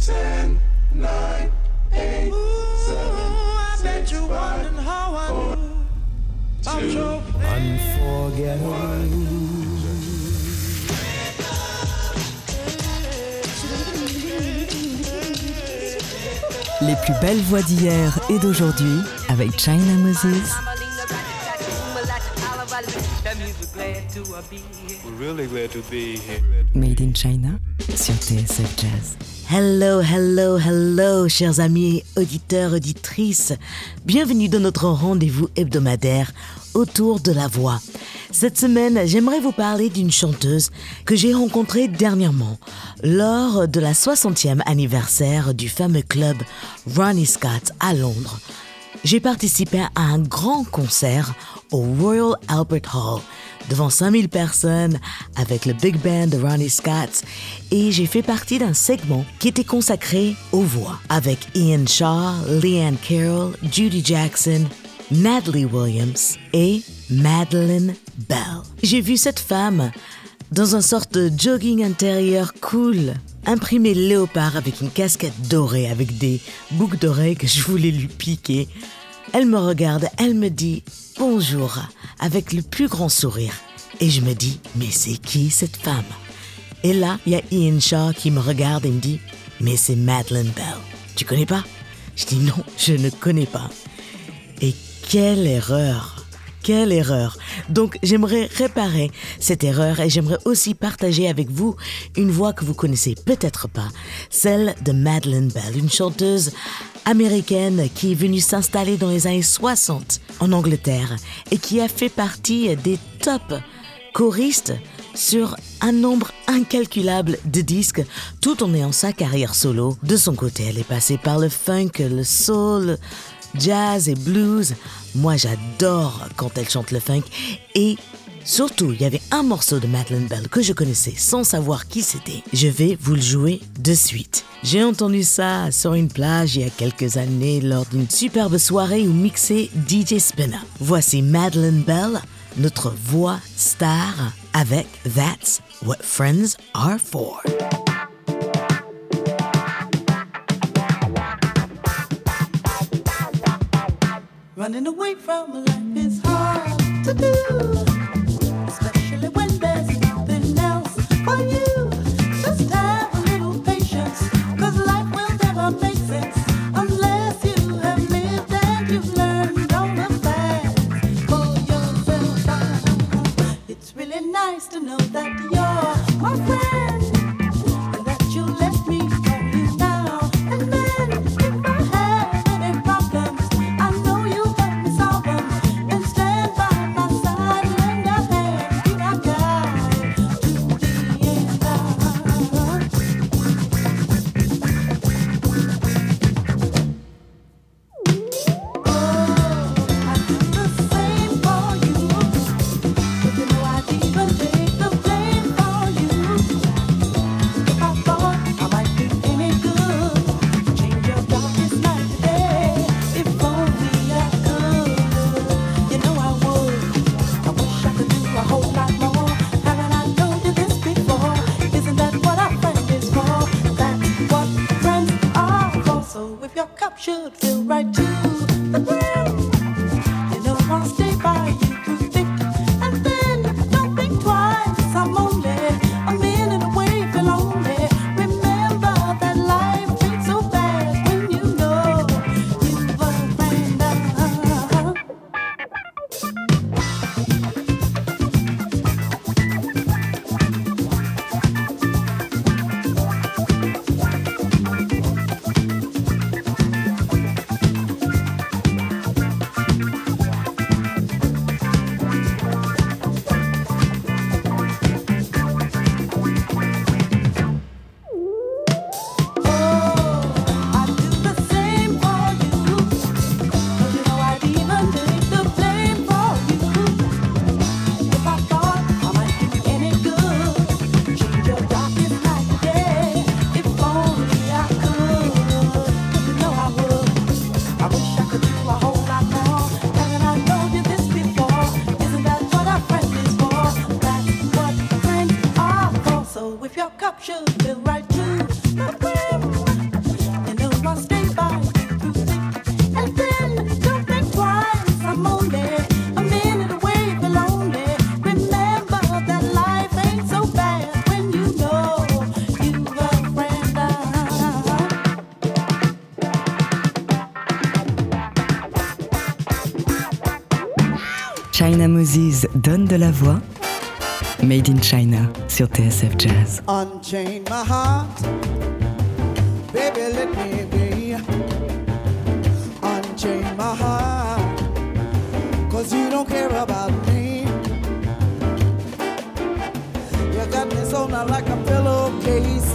10, 9, 8, ooh, 7, 6, 5, how I 4, 3, 2, unforgettable. 1. Les plus belles voix d'hier et d'aujourd'hui avec China Moses. Made in China sur TSF Jazz. Hello, hello, hello, chers amis, auditeurs, auditrices. Bienvenue dans notre rendez-vous hebdomadaire autour de la voix. Cette semaine, j'aimerais vous parler d'une chanteuse que j'ai rencontrée dernièrement lors de la 60e anniversaire du fameux club Ronnie Scott à Londres. J'ai participé à un grand concert au Royal Albert Hall devant 5000 personnes avec le Big Band de Ronnie Scott et j'ai fait partie d'un segment qui était consacré aux voix avec Ian Shaw, Leanne Carroll, Judy Jackson, Natalie Williams et Madeleine Bell. J'ai vu cette femme dans une sorte de jogging intérieur cool, imprimé léopard avec une casquette dorée avec des boucles d'oreilles que je voulais lui piquer. Elle me regarde, elle me dit « bonjour » avec le plus grand sourire. Et je me dis « mais c'est qui cette femme ?» Et là, il y a Ian Shaw qui me regarde et me dit « mais c'est Madeleine Bell. Tu connais pas ?» Je dis « non, je ne connais pas. » Et quelle erreur! Quelle erreur! Donc j'aimerais réparer cette erreur et j'aimerais aussi partager avec vous une voix que vous connaissez peut-être pas, celle de Madeleine Bell, une chanteuse américaine qui est venue s'installer dans les années 60 en Angleterre et qui a fait partie des top choristes sur un nombre incalculable de disques, tout en ayant sa carrière solo. De son côté, elle est passée par le funk, le soul, jazz et blues. Moi, j'adore quand elle chante le funk. Et surtout, il y avait un morceau de Madeleine Bell que je connaissais sans savoir qui c'était. Je vais vous le jouer de suite. J'ai entendu ça sur une plage il y a quelques années lors d'une superbe soirée où mixait DJ Spinner. Voici Madeleine Bell, notre voix star, avec That's What Friends Are For. Running away from life is hard to do, especially when there's nothing else for you. Just have a little patience, 'cause life will never make sense unless you have lived and you've learned all the facts for yourself. It's really nice to know that you're my friend and that you left me for you now and then. China Moses donne de la voix. Made in China sur TSF Jazz. Unchain my heart, baby let me be. Unchain my heart, cause you don't care about me. You got me sewn up like a pillowcase,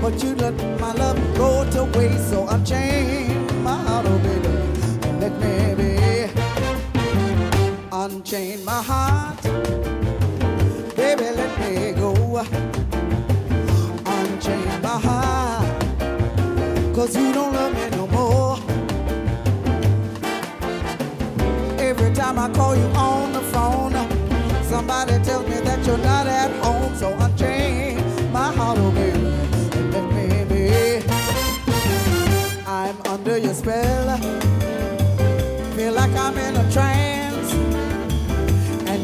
but you let my love go to waste. So unchain my heart, oh baby, let me be. Unchain my heart, baby, let me go. Unchain my heart, cause you don't love me no more. Every time I call you on the phone, somebody tells me that you're not at home. So unchain my heart, oh baby, let me be. I'm under your spell, feel like I'm in a trance.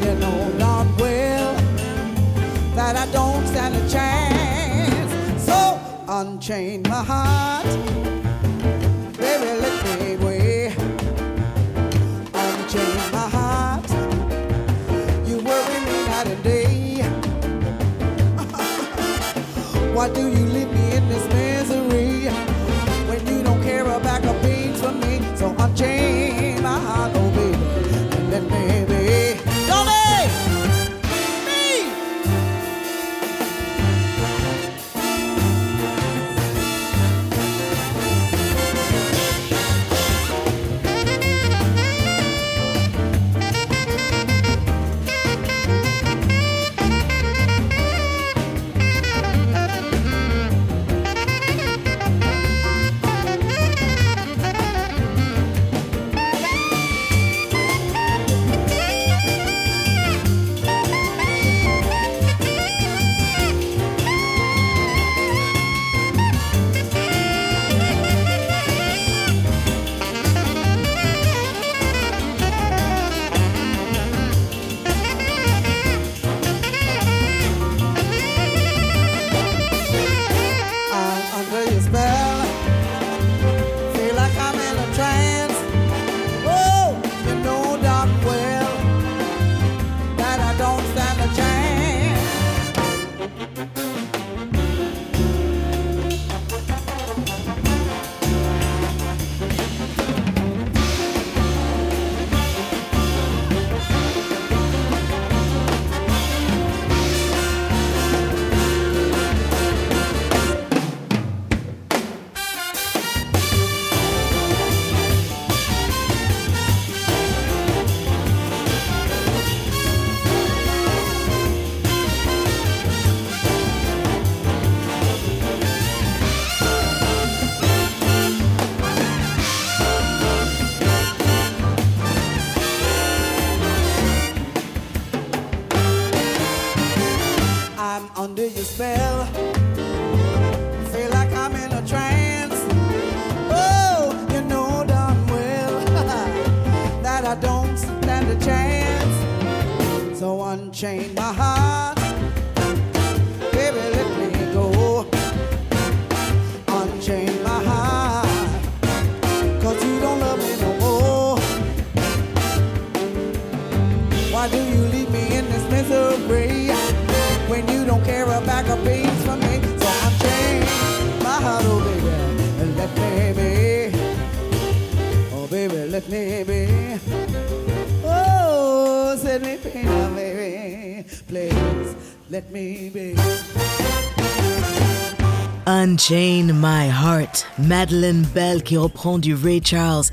You know darn well that I don't stand a chance. So unchain my heart, baby, let me away. Unchain my heart, you worry me night and day. Why do you leave me in this misery when you don't care about a beat for me? So unchain my heart, oh baby, and let me be. Unchain my heart, baby, let me go. Unchain my heart, cause you don't love me no more. Why do you leave me in this misery when you don't care about a beat for me? So unchain my heart, oh baby, let me be. Oh baby, let me be. Oh, send me pain. Please, let me be. Unchain My Heart, Madeleine Bell qui reprend du Ray Charles.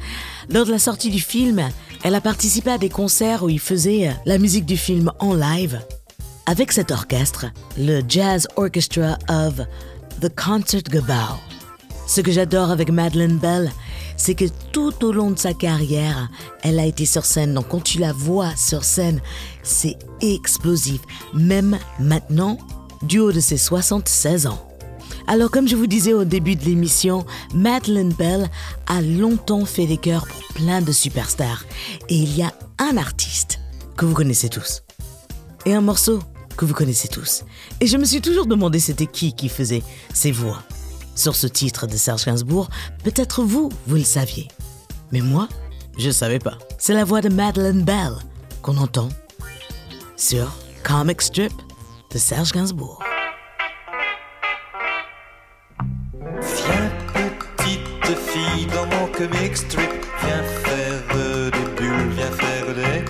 Lors de la sortie du film, elle a participé à des concerts où ils faisaient la musique du film en live avec cet orchestre, le Jazz Orchestra of the Concertgebouw. Ce que j'adore avec Madeleine Bell, c'est que tout au long de sa carrière, elle a été sur scène. Donc quand tu la vois sur scène, c'est explosif, même maintenant, du haut de ses 76 ans. Alors comme je vous disais au début de l'émission, Madeleine Bell a longtemps fait des chœurs pour plein de superstars. Et il y a un artiste que vous connaissez tous. Et un morceau que vous connaissez tous. Et je me suis toujours demandé c'était qui faisait ces voix. Sur ce titre de Serge Gainsbourg, peut-être vous le saviez. Mais moi, je ne savais pas. C'est la voix de Madeleine Bell qu'on entend sur Comic Strip de Serge Gainsbourg. Viens, petite fille, dans mon comic strip, viens faire des bulles, viens faire des.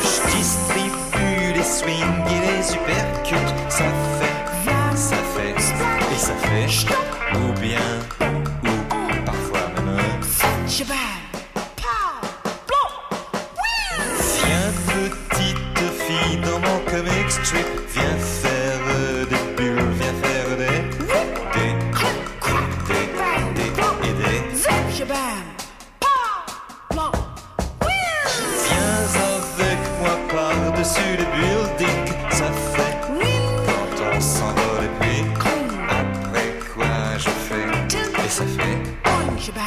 Je distribue les swings et les uppercuts, ça fait ou bien ou parfois même un cheval. Viens petite fille dans mon comic strip, viens faire des bulles, viens faire des cheval. Viens avec moi par-dessus les buildings, ça fait quand on s'envole et puis ça fait un cheval.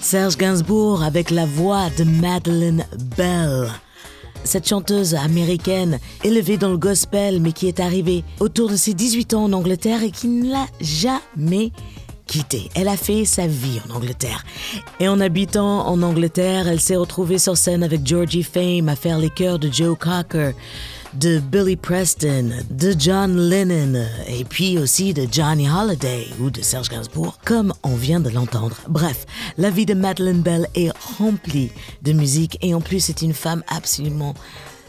Serge Gainsbourg avec la voix de Madeleine Bell. Cette chanteuse américaine, élevée dans le gospel, mais qui est arrivée autour de ses 18 ans en Angleterre et qui ne l'a jamais quittée. Elle a fait sa vie en Angleterre. Et en habitant en Angleterre, elle s'est retrouvée sur scène avec Georgie Fame à faire les chœurs de Joe Cocker, de Billy Preston, de John Lennon et puis aussi de Johnny Holiday ou de Serge Gainsbourg, comme on vient de l'entendre. Bref, la vie de Madeleine Bell est remplie de musique et en plus c'est une femme absolument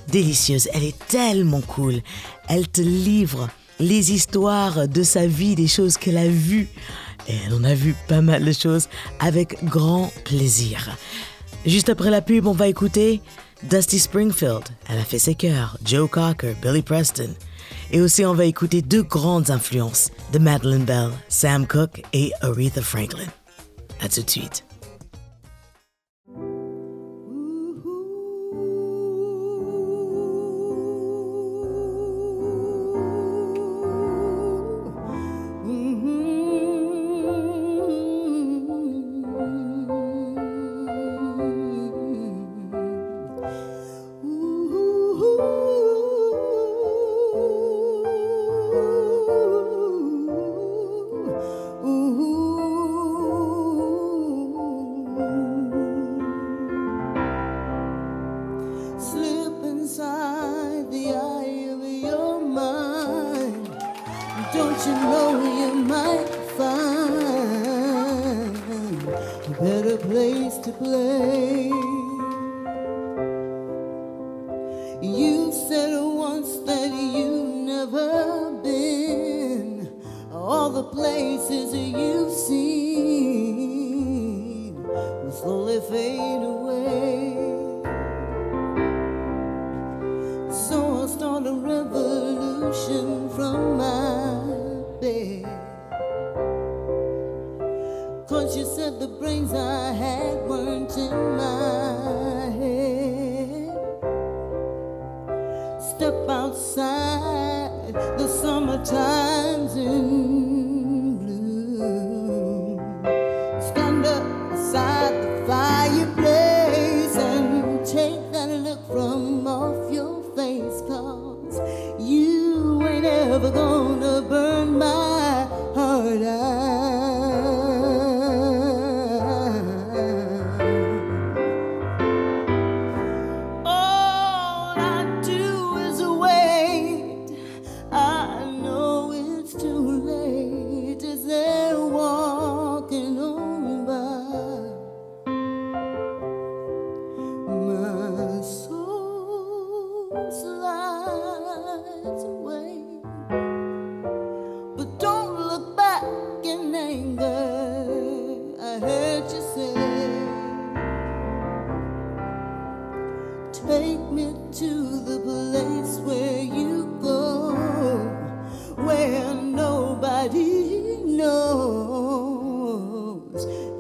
délicieuse. Elle est tellement cool. Elle te livre les histoires de sa vie, des choses qu'elle a vues et elle en a vu pas mal de choses avec grand plaisir. Juste après la pub, on va écouter Dusty Springfield, elle a fait ses chœurs, Joe Cocker, Billy Preston. Et aussi, on va écouter deux grandes influences de Madeleine Bell, Sam Cooke et Aretha Franklin. À tout de suite.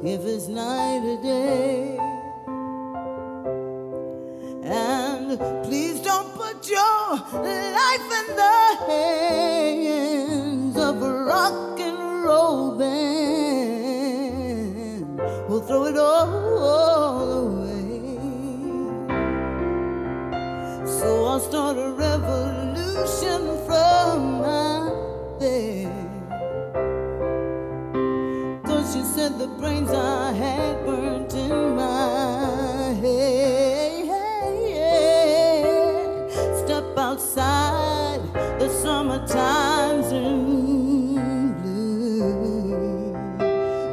if it's night or day. And please don't put your life in the hands of a rock and roll band. We'll throw it all away. So I'll start a revolution from my bed. She said the brains I had burnt in my head. Step outside, the summertime's in blue.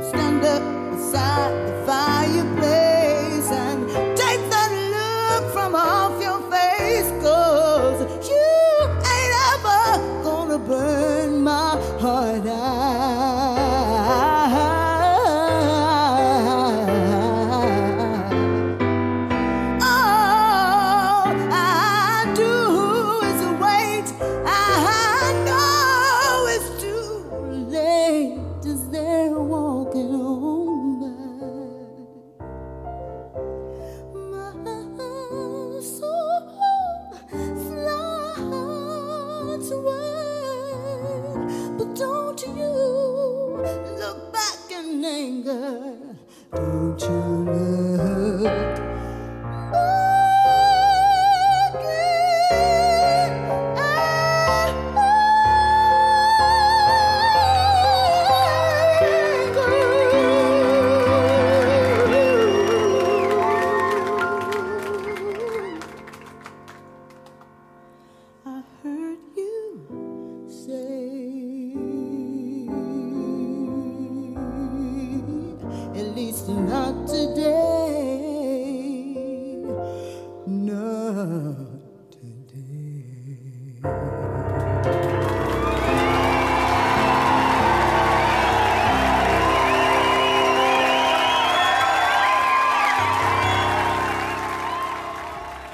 Stand up beside the fireplace and take that look from off your face, 'cause you ain't ever gonna burn my heart out.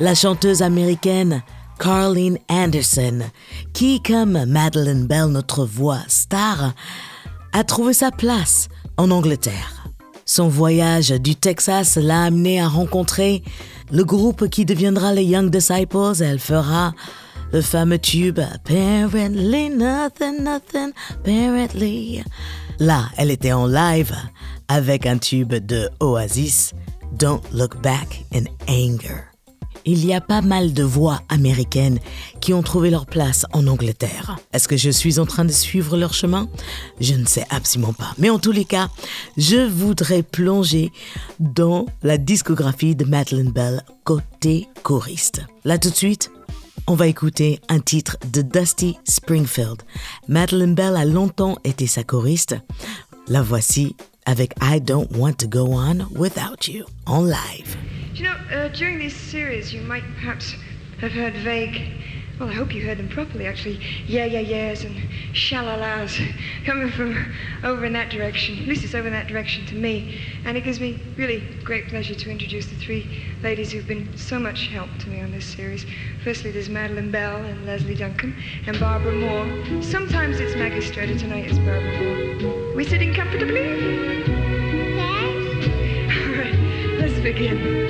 La chanteuse américaine Carleen Anderson, qui, comme Madeleine Bell, notre voix star, a trouvé sa place en Angleterre. Son voyage du Texas l'a amenée à rencontrer le groupe qui deviendra les Young Disciples. Elle fera le fameux tube Apparently Nothing, Nothing, Apparently. Là, elle était en live avec un tube de Oasis, Don't Look Back in Anger. Il y a pas mal de voix américaines qui ont trouvé leur place en Angleterre. Est-ce que je suis en train de suivre leur chemin ? Je ne sais absolument pas. Mais en tous les cas, je voudrais plonger dans la discographie de Madeleine Bell côté choriste. Là tout de suite, on va écouter un titre de Dusty Springfield. Madeleine Bell a longtemps été sa choriste. La voici avec I Don't Want to Go On Without You en live. You know, during this series, you might perhaps have heard vague, well, I hope you heard them properly, actually, yeah, yeah, yeahs and shalalas coming from over in that direction. At least it's over in that direction to me. And it gives me really great pleasure to introduce the three ladies who've been so much help to me on this series. Firstly, there's Madeleine Bell and Leslie Duncan and Barbara Moore. Sometimes it's Maggie Streda, tonight it's Barbara Moore. We sitting comfortably? Yes. All right, let's begin.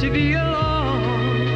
To be alone.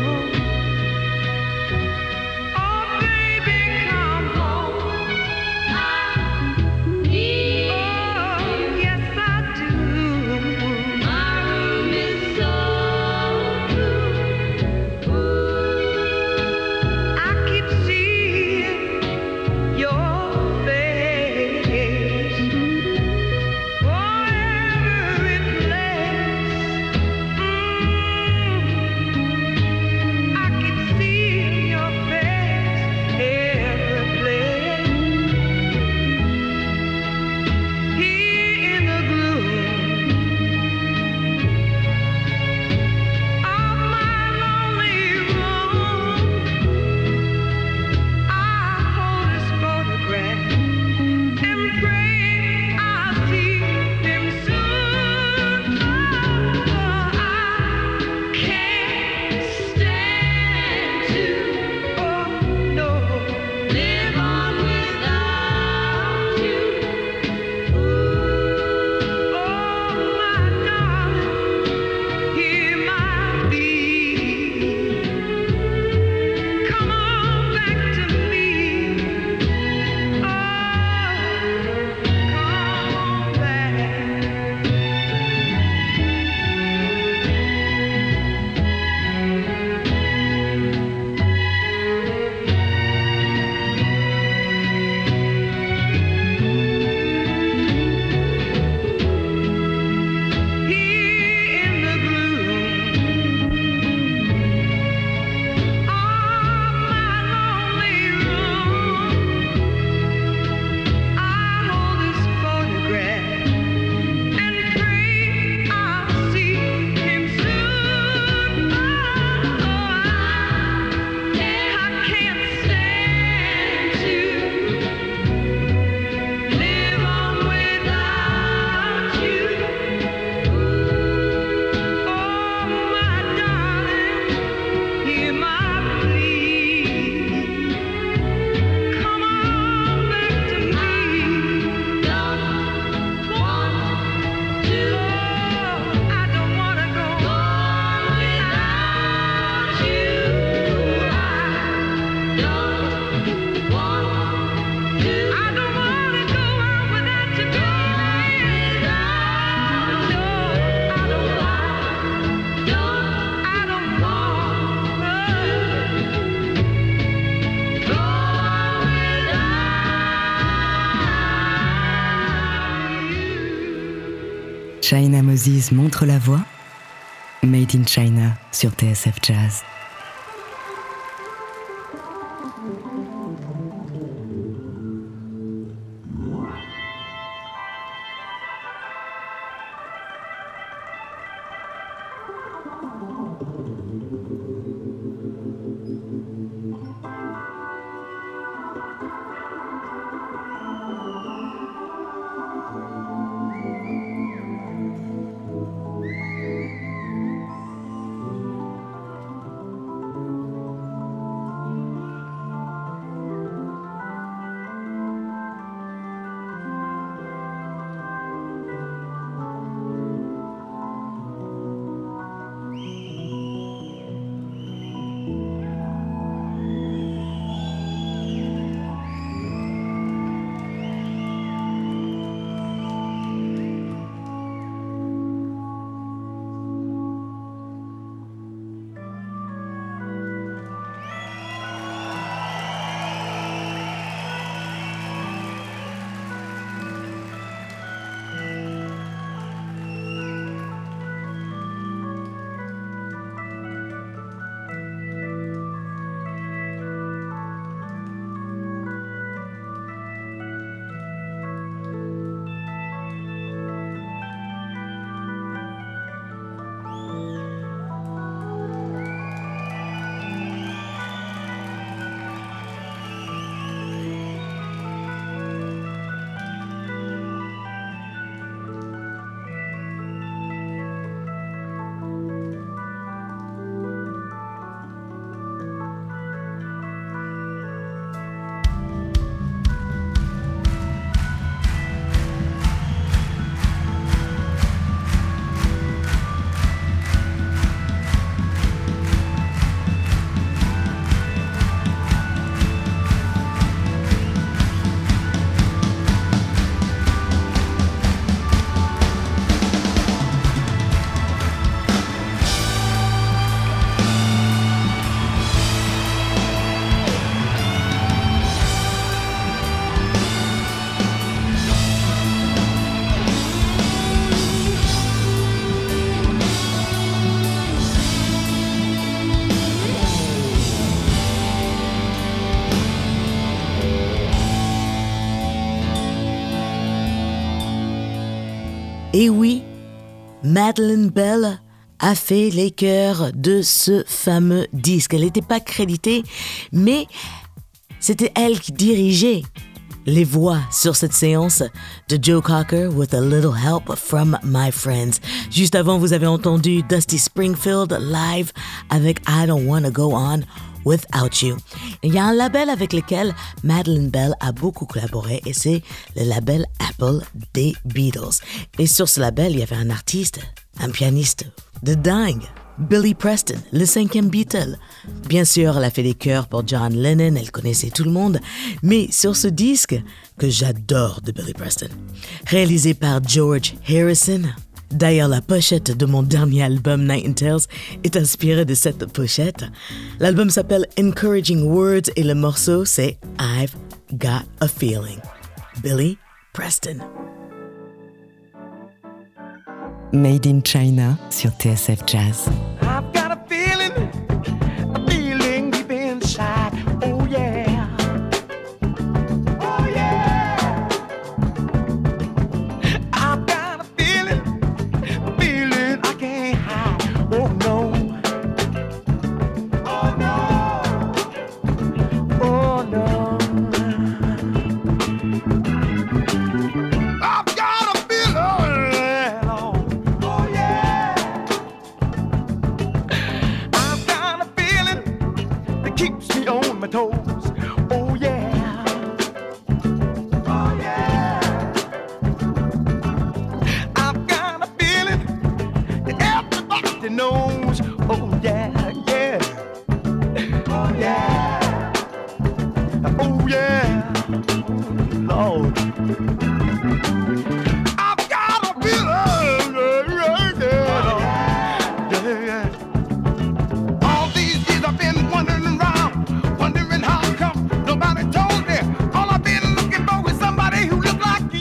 China Moses montre la voie. Made in China sur TSF Jazz. Et oui, Madeleine Bell a fait les chœurs de ce fameux disque. Elle n'était pas créditée, mais c'était elle qui dirigeait les voix sur cette séance de Joe Cocker with a little help from my friends. Juste avant, vous avez entendu Dusty Springfield live avec I Don't Wanna Go On Without You. Il y a un label avec lequel Madeleine Bell a beaucoup collaboré et c'est le label Apple des Beatles. Et sur ce label, il y avait un artiste, un pianiste de dingue, Billy Preston, le 5e Beatle. Bien sûr, elle a fait des chœurs pour John Lennon, elle connaissait tout le monde, mais sur ce disque que j'adore de Billy Preston, réalisé par George Harrison. D'ailleurs, la pochette de mon dernier album, Night and Tales, est inspirée de cette pochette. L'album s'appelle Encouraging Words et le morceau, c'est I've Got a Feeling. Billy Preston. Made in China sur TSF Jazz. I've got a feeling deep inside. Oh yeah. Oh yeah. I've got a feeling I can't hide. Oh no. Oh no. Oh no. I've got a feeling. Toes. Oh yeah. Oh yeah. I've got a feeling that everybody knows. Oh yeah, yeah. Oh yeah. Oh yeah. Lord. I've got a feeling. Yeah, yeah. Yeah, yeah. All these years I've been wondering. Told me all I've been looking for is somebody who looked like you.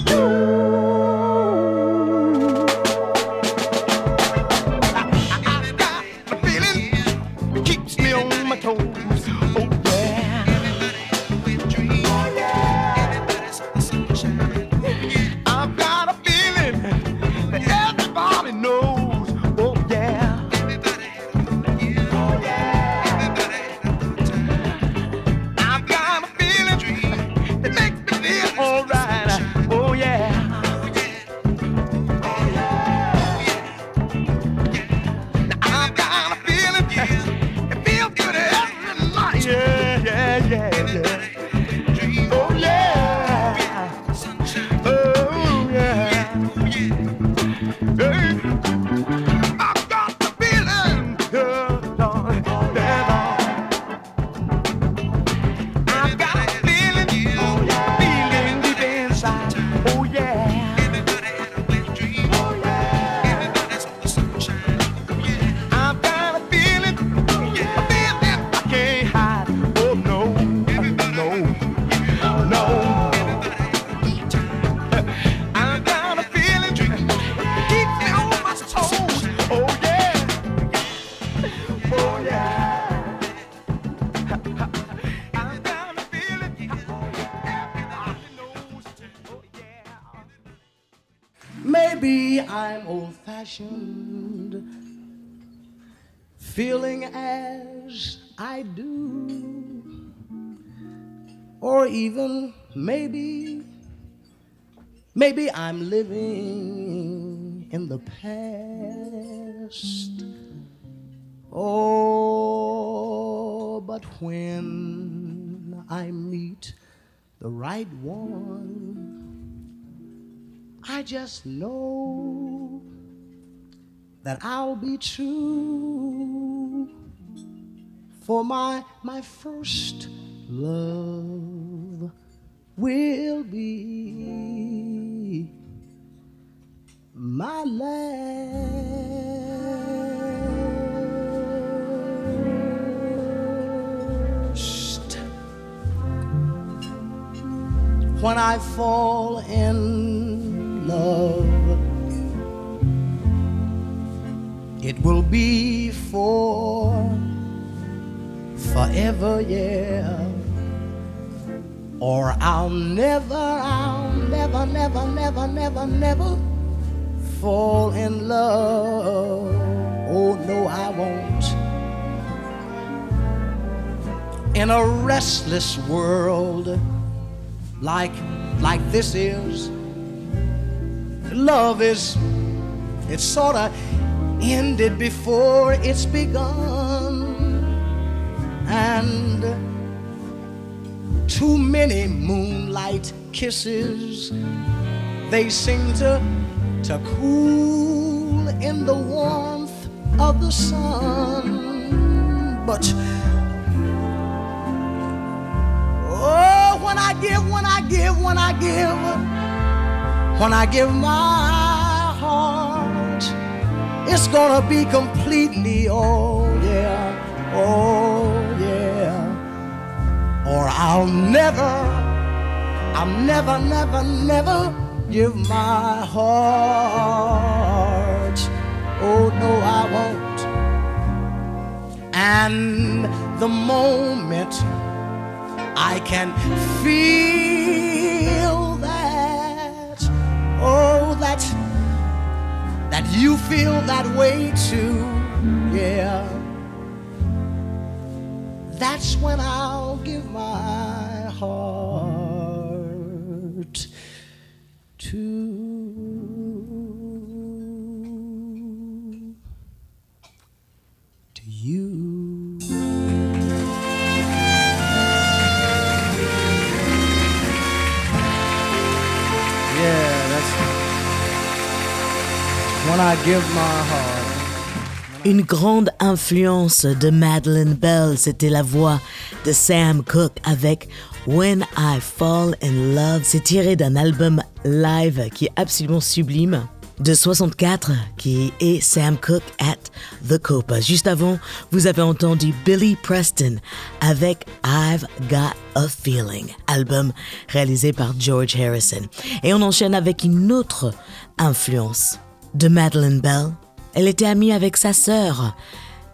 Feeling as I do, or even maybe I'm living in the past. Oh, but when I meet the right one, I just know that I'll be true for my first love will be my last. When I fall in love, it will be forever, yeah. Or I'll never fall in love. Oh, no, I won't. In a restless world like this is, love is, it's sort of ended before it's begun, and too many moonlight kisses, they seem to cool in the warmth of the sun. But oh, when I give my heart, it's gonna be completely, oh yeah, oh yeah. Or I'll never give my heart. Oh no, I won't. And the moment I can feel that, oh that you feel that way too, yeah, that's when I'll give my heart to you. Yeah, that's When I give my heart. Une grande influence de Madeleine Bell, c'était la voix de Sam Cooke avec When I Fall in Love. C'est tiré d'un album live qui est absolument sublime de 64 qui est Sam Cooke at the Copa. Juste avant, vous avez entendu Billy Preston avec I've Got a Feeling, album réalisé par George Harrison. Et on enchaîne avec une autre influence de Madeleine Bell. Elle était amie avec sa sœur.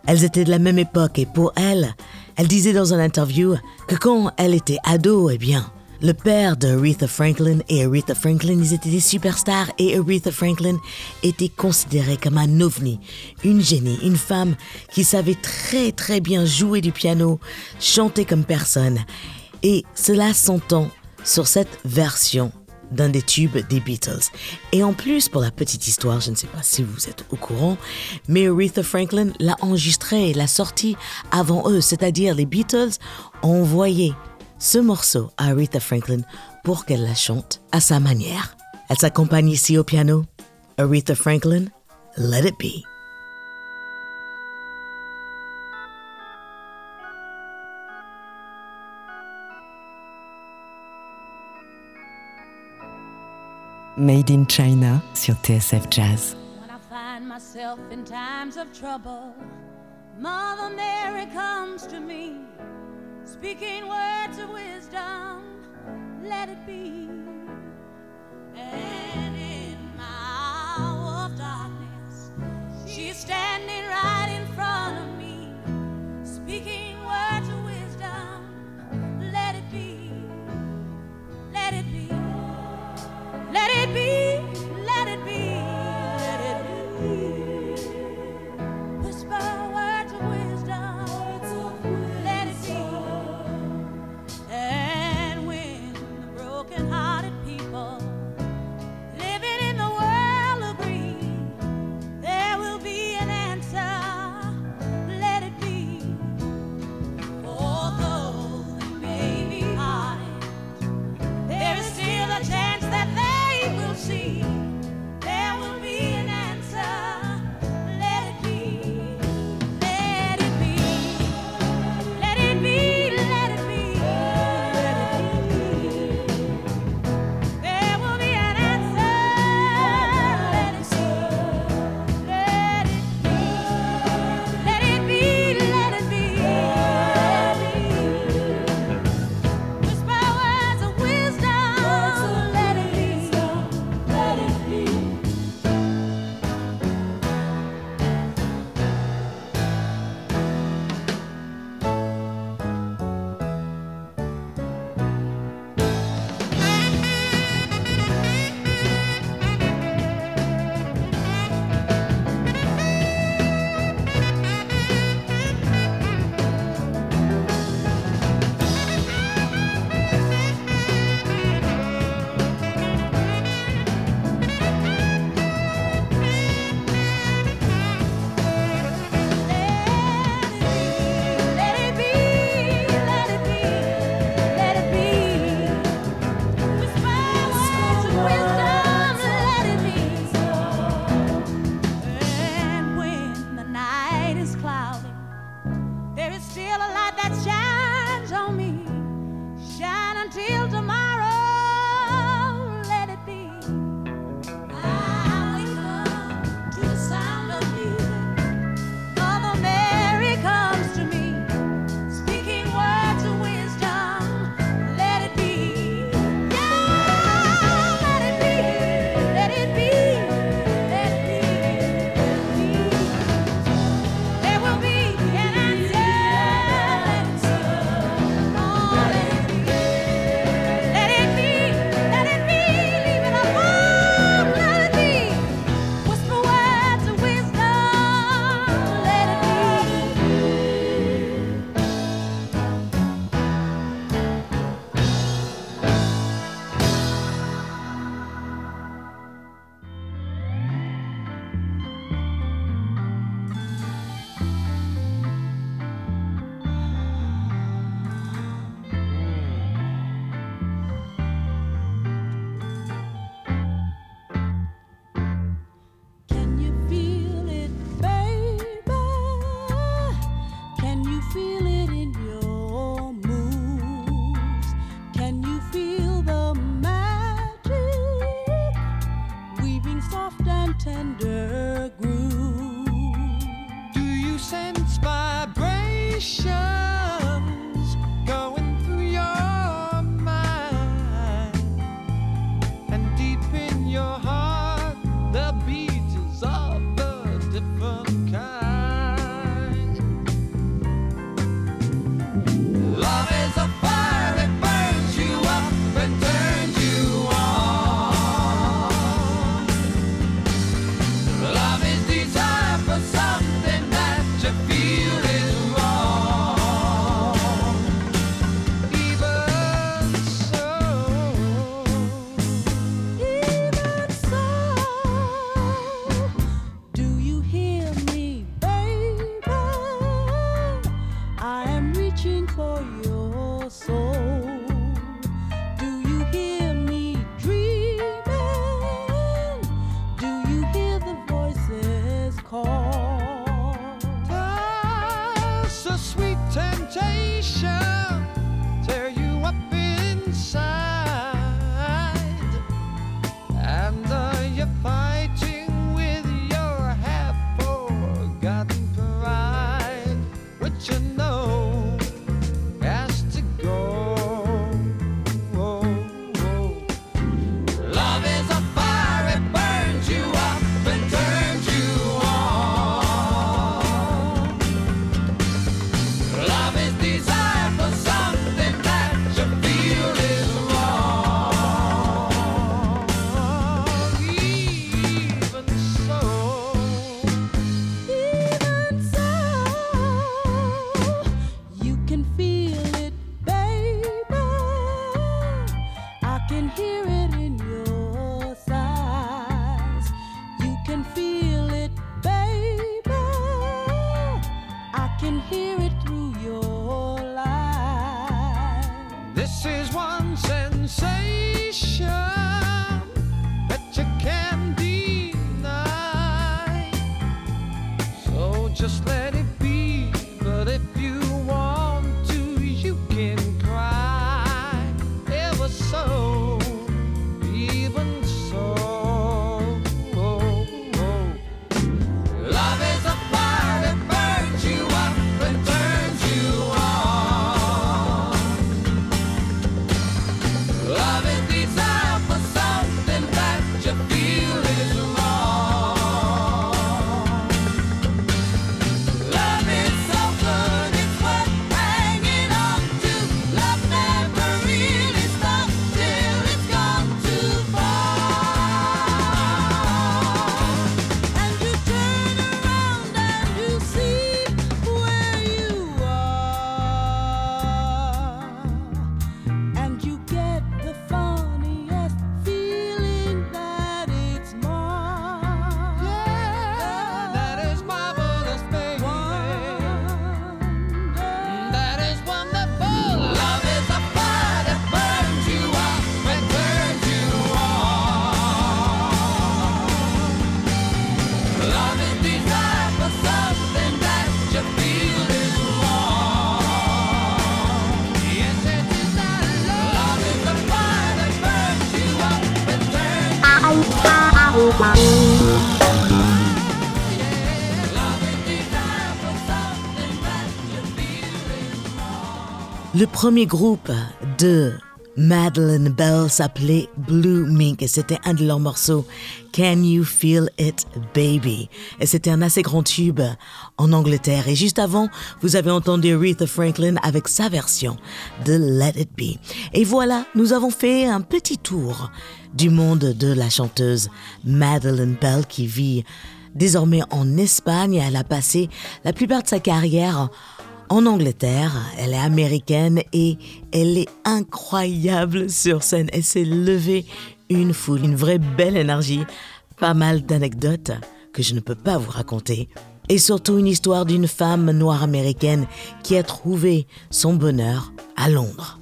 Elles étaient de la même époque et pour elle, elle disait dans une interview que quand elle était ado, eh bien, le père de Aretha Franklin et Aretha Franklin, ils étaient des superstars et Aretha Franklin était considérée comme un ovni, une génie, une femme qui savait très très bien jouer du piano, chanter comme personne. Et cela s'entend sur cette version d'un des tubes des Beatles. Et en plus, pour la petite histoire, je ne sais pas si vous êtes au courant, mais Aretha Franklin l'a enregistré et l'a sorti avant eux, c'est-à-dire les Beatles ont envoyé ce morceau à Aretha Franklin pour qu'elle la chante à sa manière. Elle s'accompagne ici au piano, Aretha Franklin let it be. Made in China sur TSF Jazz. When I find myself in times of trouble, Mother Mary comes to me, speaking words of wisdom, let it be. And in my hour of darkness, she's standing right in front of me, speaking words of wisdom, let it be, let it be. Let it be, let it be, let it be. Whisper words of wisdom, let it be. And when the broken-hearted people just let it be. But if you want to, you can cry ever so, even so. Love is a fire that burns you up and turns you on. Love is desire for something that you feel is wrong. Le premier groupe de Madeleine Bell s'appelait Blue Mink et c'était un de leurs morceaux, Can You Feel It Baby? Et c'était un assez grand tube en Angleterre. Et juste avant, vous avez entendu Aretha Franklin avec sa version de Let It Be. Et voilà, nous avons fait un petit tour du monde de la chanteuse Madeleine Bell qui vit désormais en Espagne. Elle a passé la plupart de sa carrière en Angleterre, elle est américaine et elle est incroyable sur scène. Elle s'est levée une foule, une vraie belle énergie, pas mal d'anecdotes que je ne peux pas vous raconter. Et surtout une histoire d'une femme noire américaine qui a trouvé son bonheur à Londres.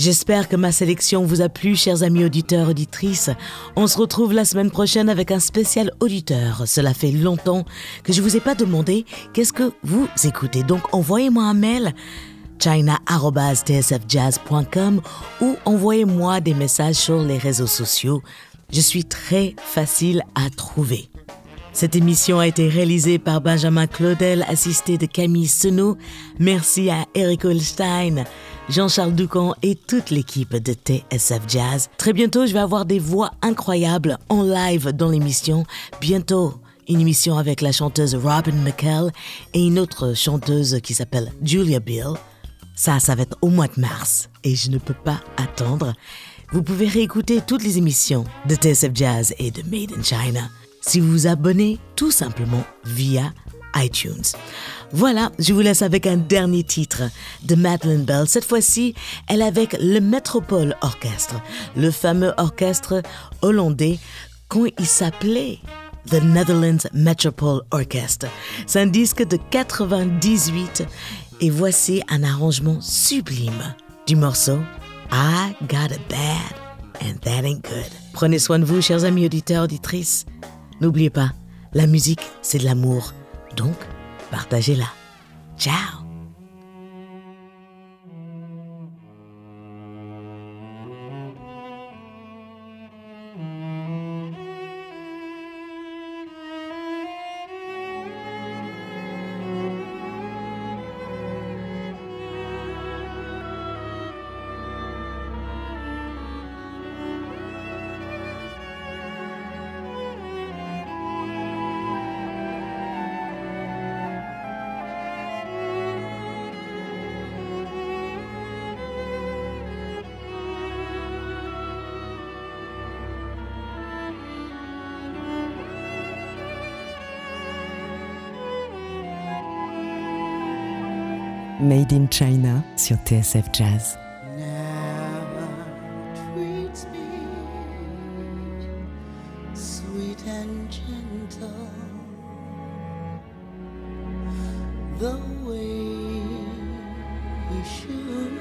J'espère que ma sélection vous a plu, chers amis auditeurs, auditrices. On se retrouve la semaine prochaine avec un spécial auditeur. Cela fait longtemps que je ne vous ai pas demandé qu'est-ce que vous écoutez. Donc envoyez-moi un mail china@tsfjazz.com ou envoyez-moi des messages sur les réseaux sociaux. Je suis très facile à trouver. Cette émission a été réalisée par Benjamin Claudel, assisté de Camille Senot. Merci à Eric Holstein, Jean-Charles Ducamp et toute l'équipe de TSF Jazz. Très bientôt, je vais avoir des voix incroyables en live dans l'émission. Bientôt, une émission avec la chanteuse Robin McKell et une autre chanteuse qui s'appelle Julia Bill. Ça va être au mois de mars et je ne peux pas attendre. Vous pouvez réécouter toutes les émissions de TSF Jazz et de Made in China si vous vous abonnez tout simplement via iTunes. Voilà, je vous laisse avec un dernier titre de Madeleine Bell. Cette fois-ci, elle est avec le Metropole Orchestre, le fameux orchestre hollandais quand il s'appelait The Netherlands Metropole Orchestra. C'est un disque de 98 et voici un arrangement sublime du morceau I Got a Bad and That Ain't Good. Prenez soin de vous, chers amis auditeurs, auditrices. N'oubliez pas, la musique, c'est de l'amour. Donc, partagez-la. Ciao! Made in China sur TSF Jazz. Never treats me sweet and gentle the way he should.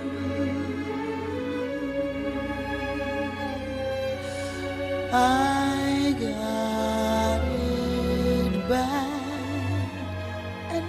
I got it bad and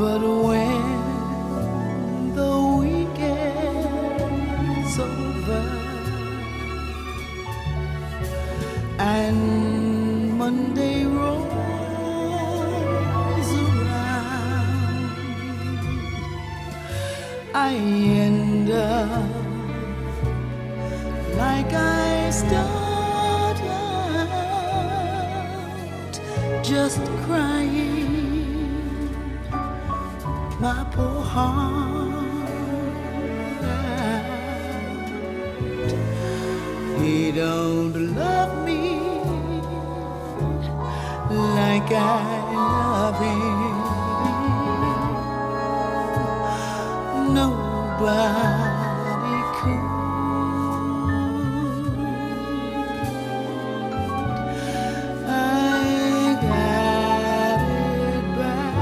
But when the weekend's over and Monday rolls around, I end up like I started, just crying. My poor heart out. He don't love me like I love him. Nobody could. I got it bad.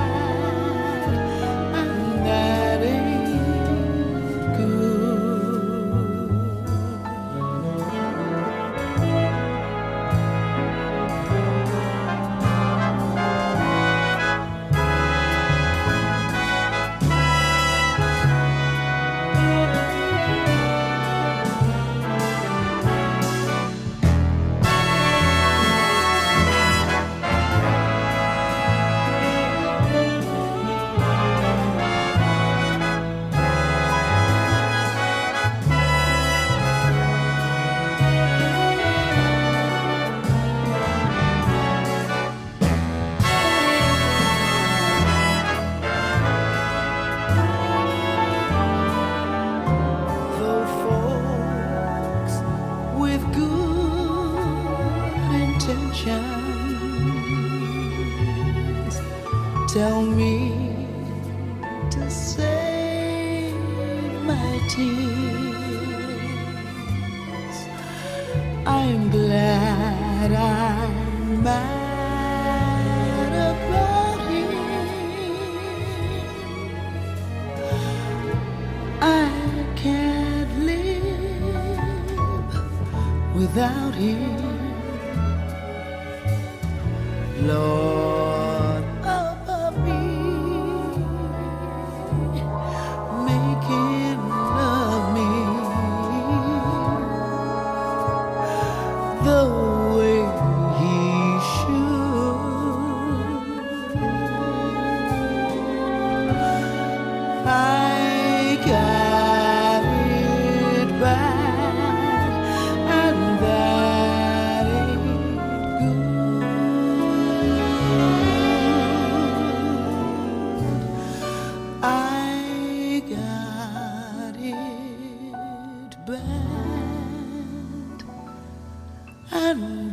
Tell me to save my tears. I'm glad I'm mad about him. I can't live without him, Lord.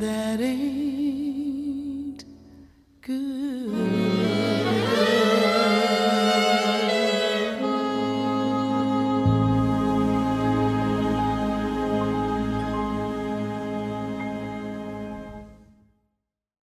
That ain't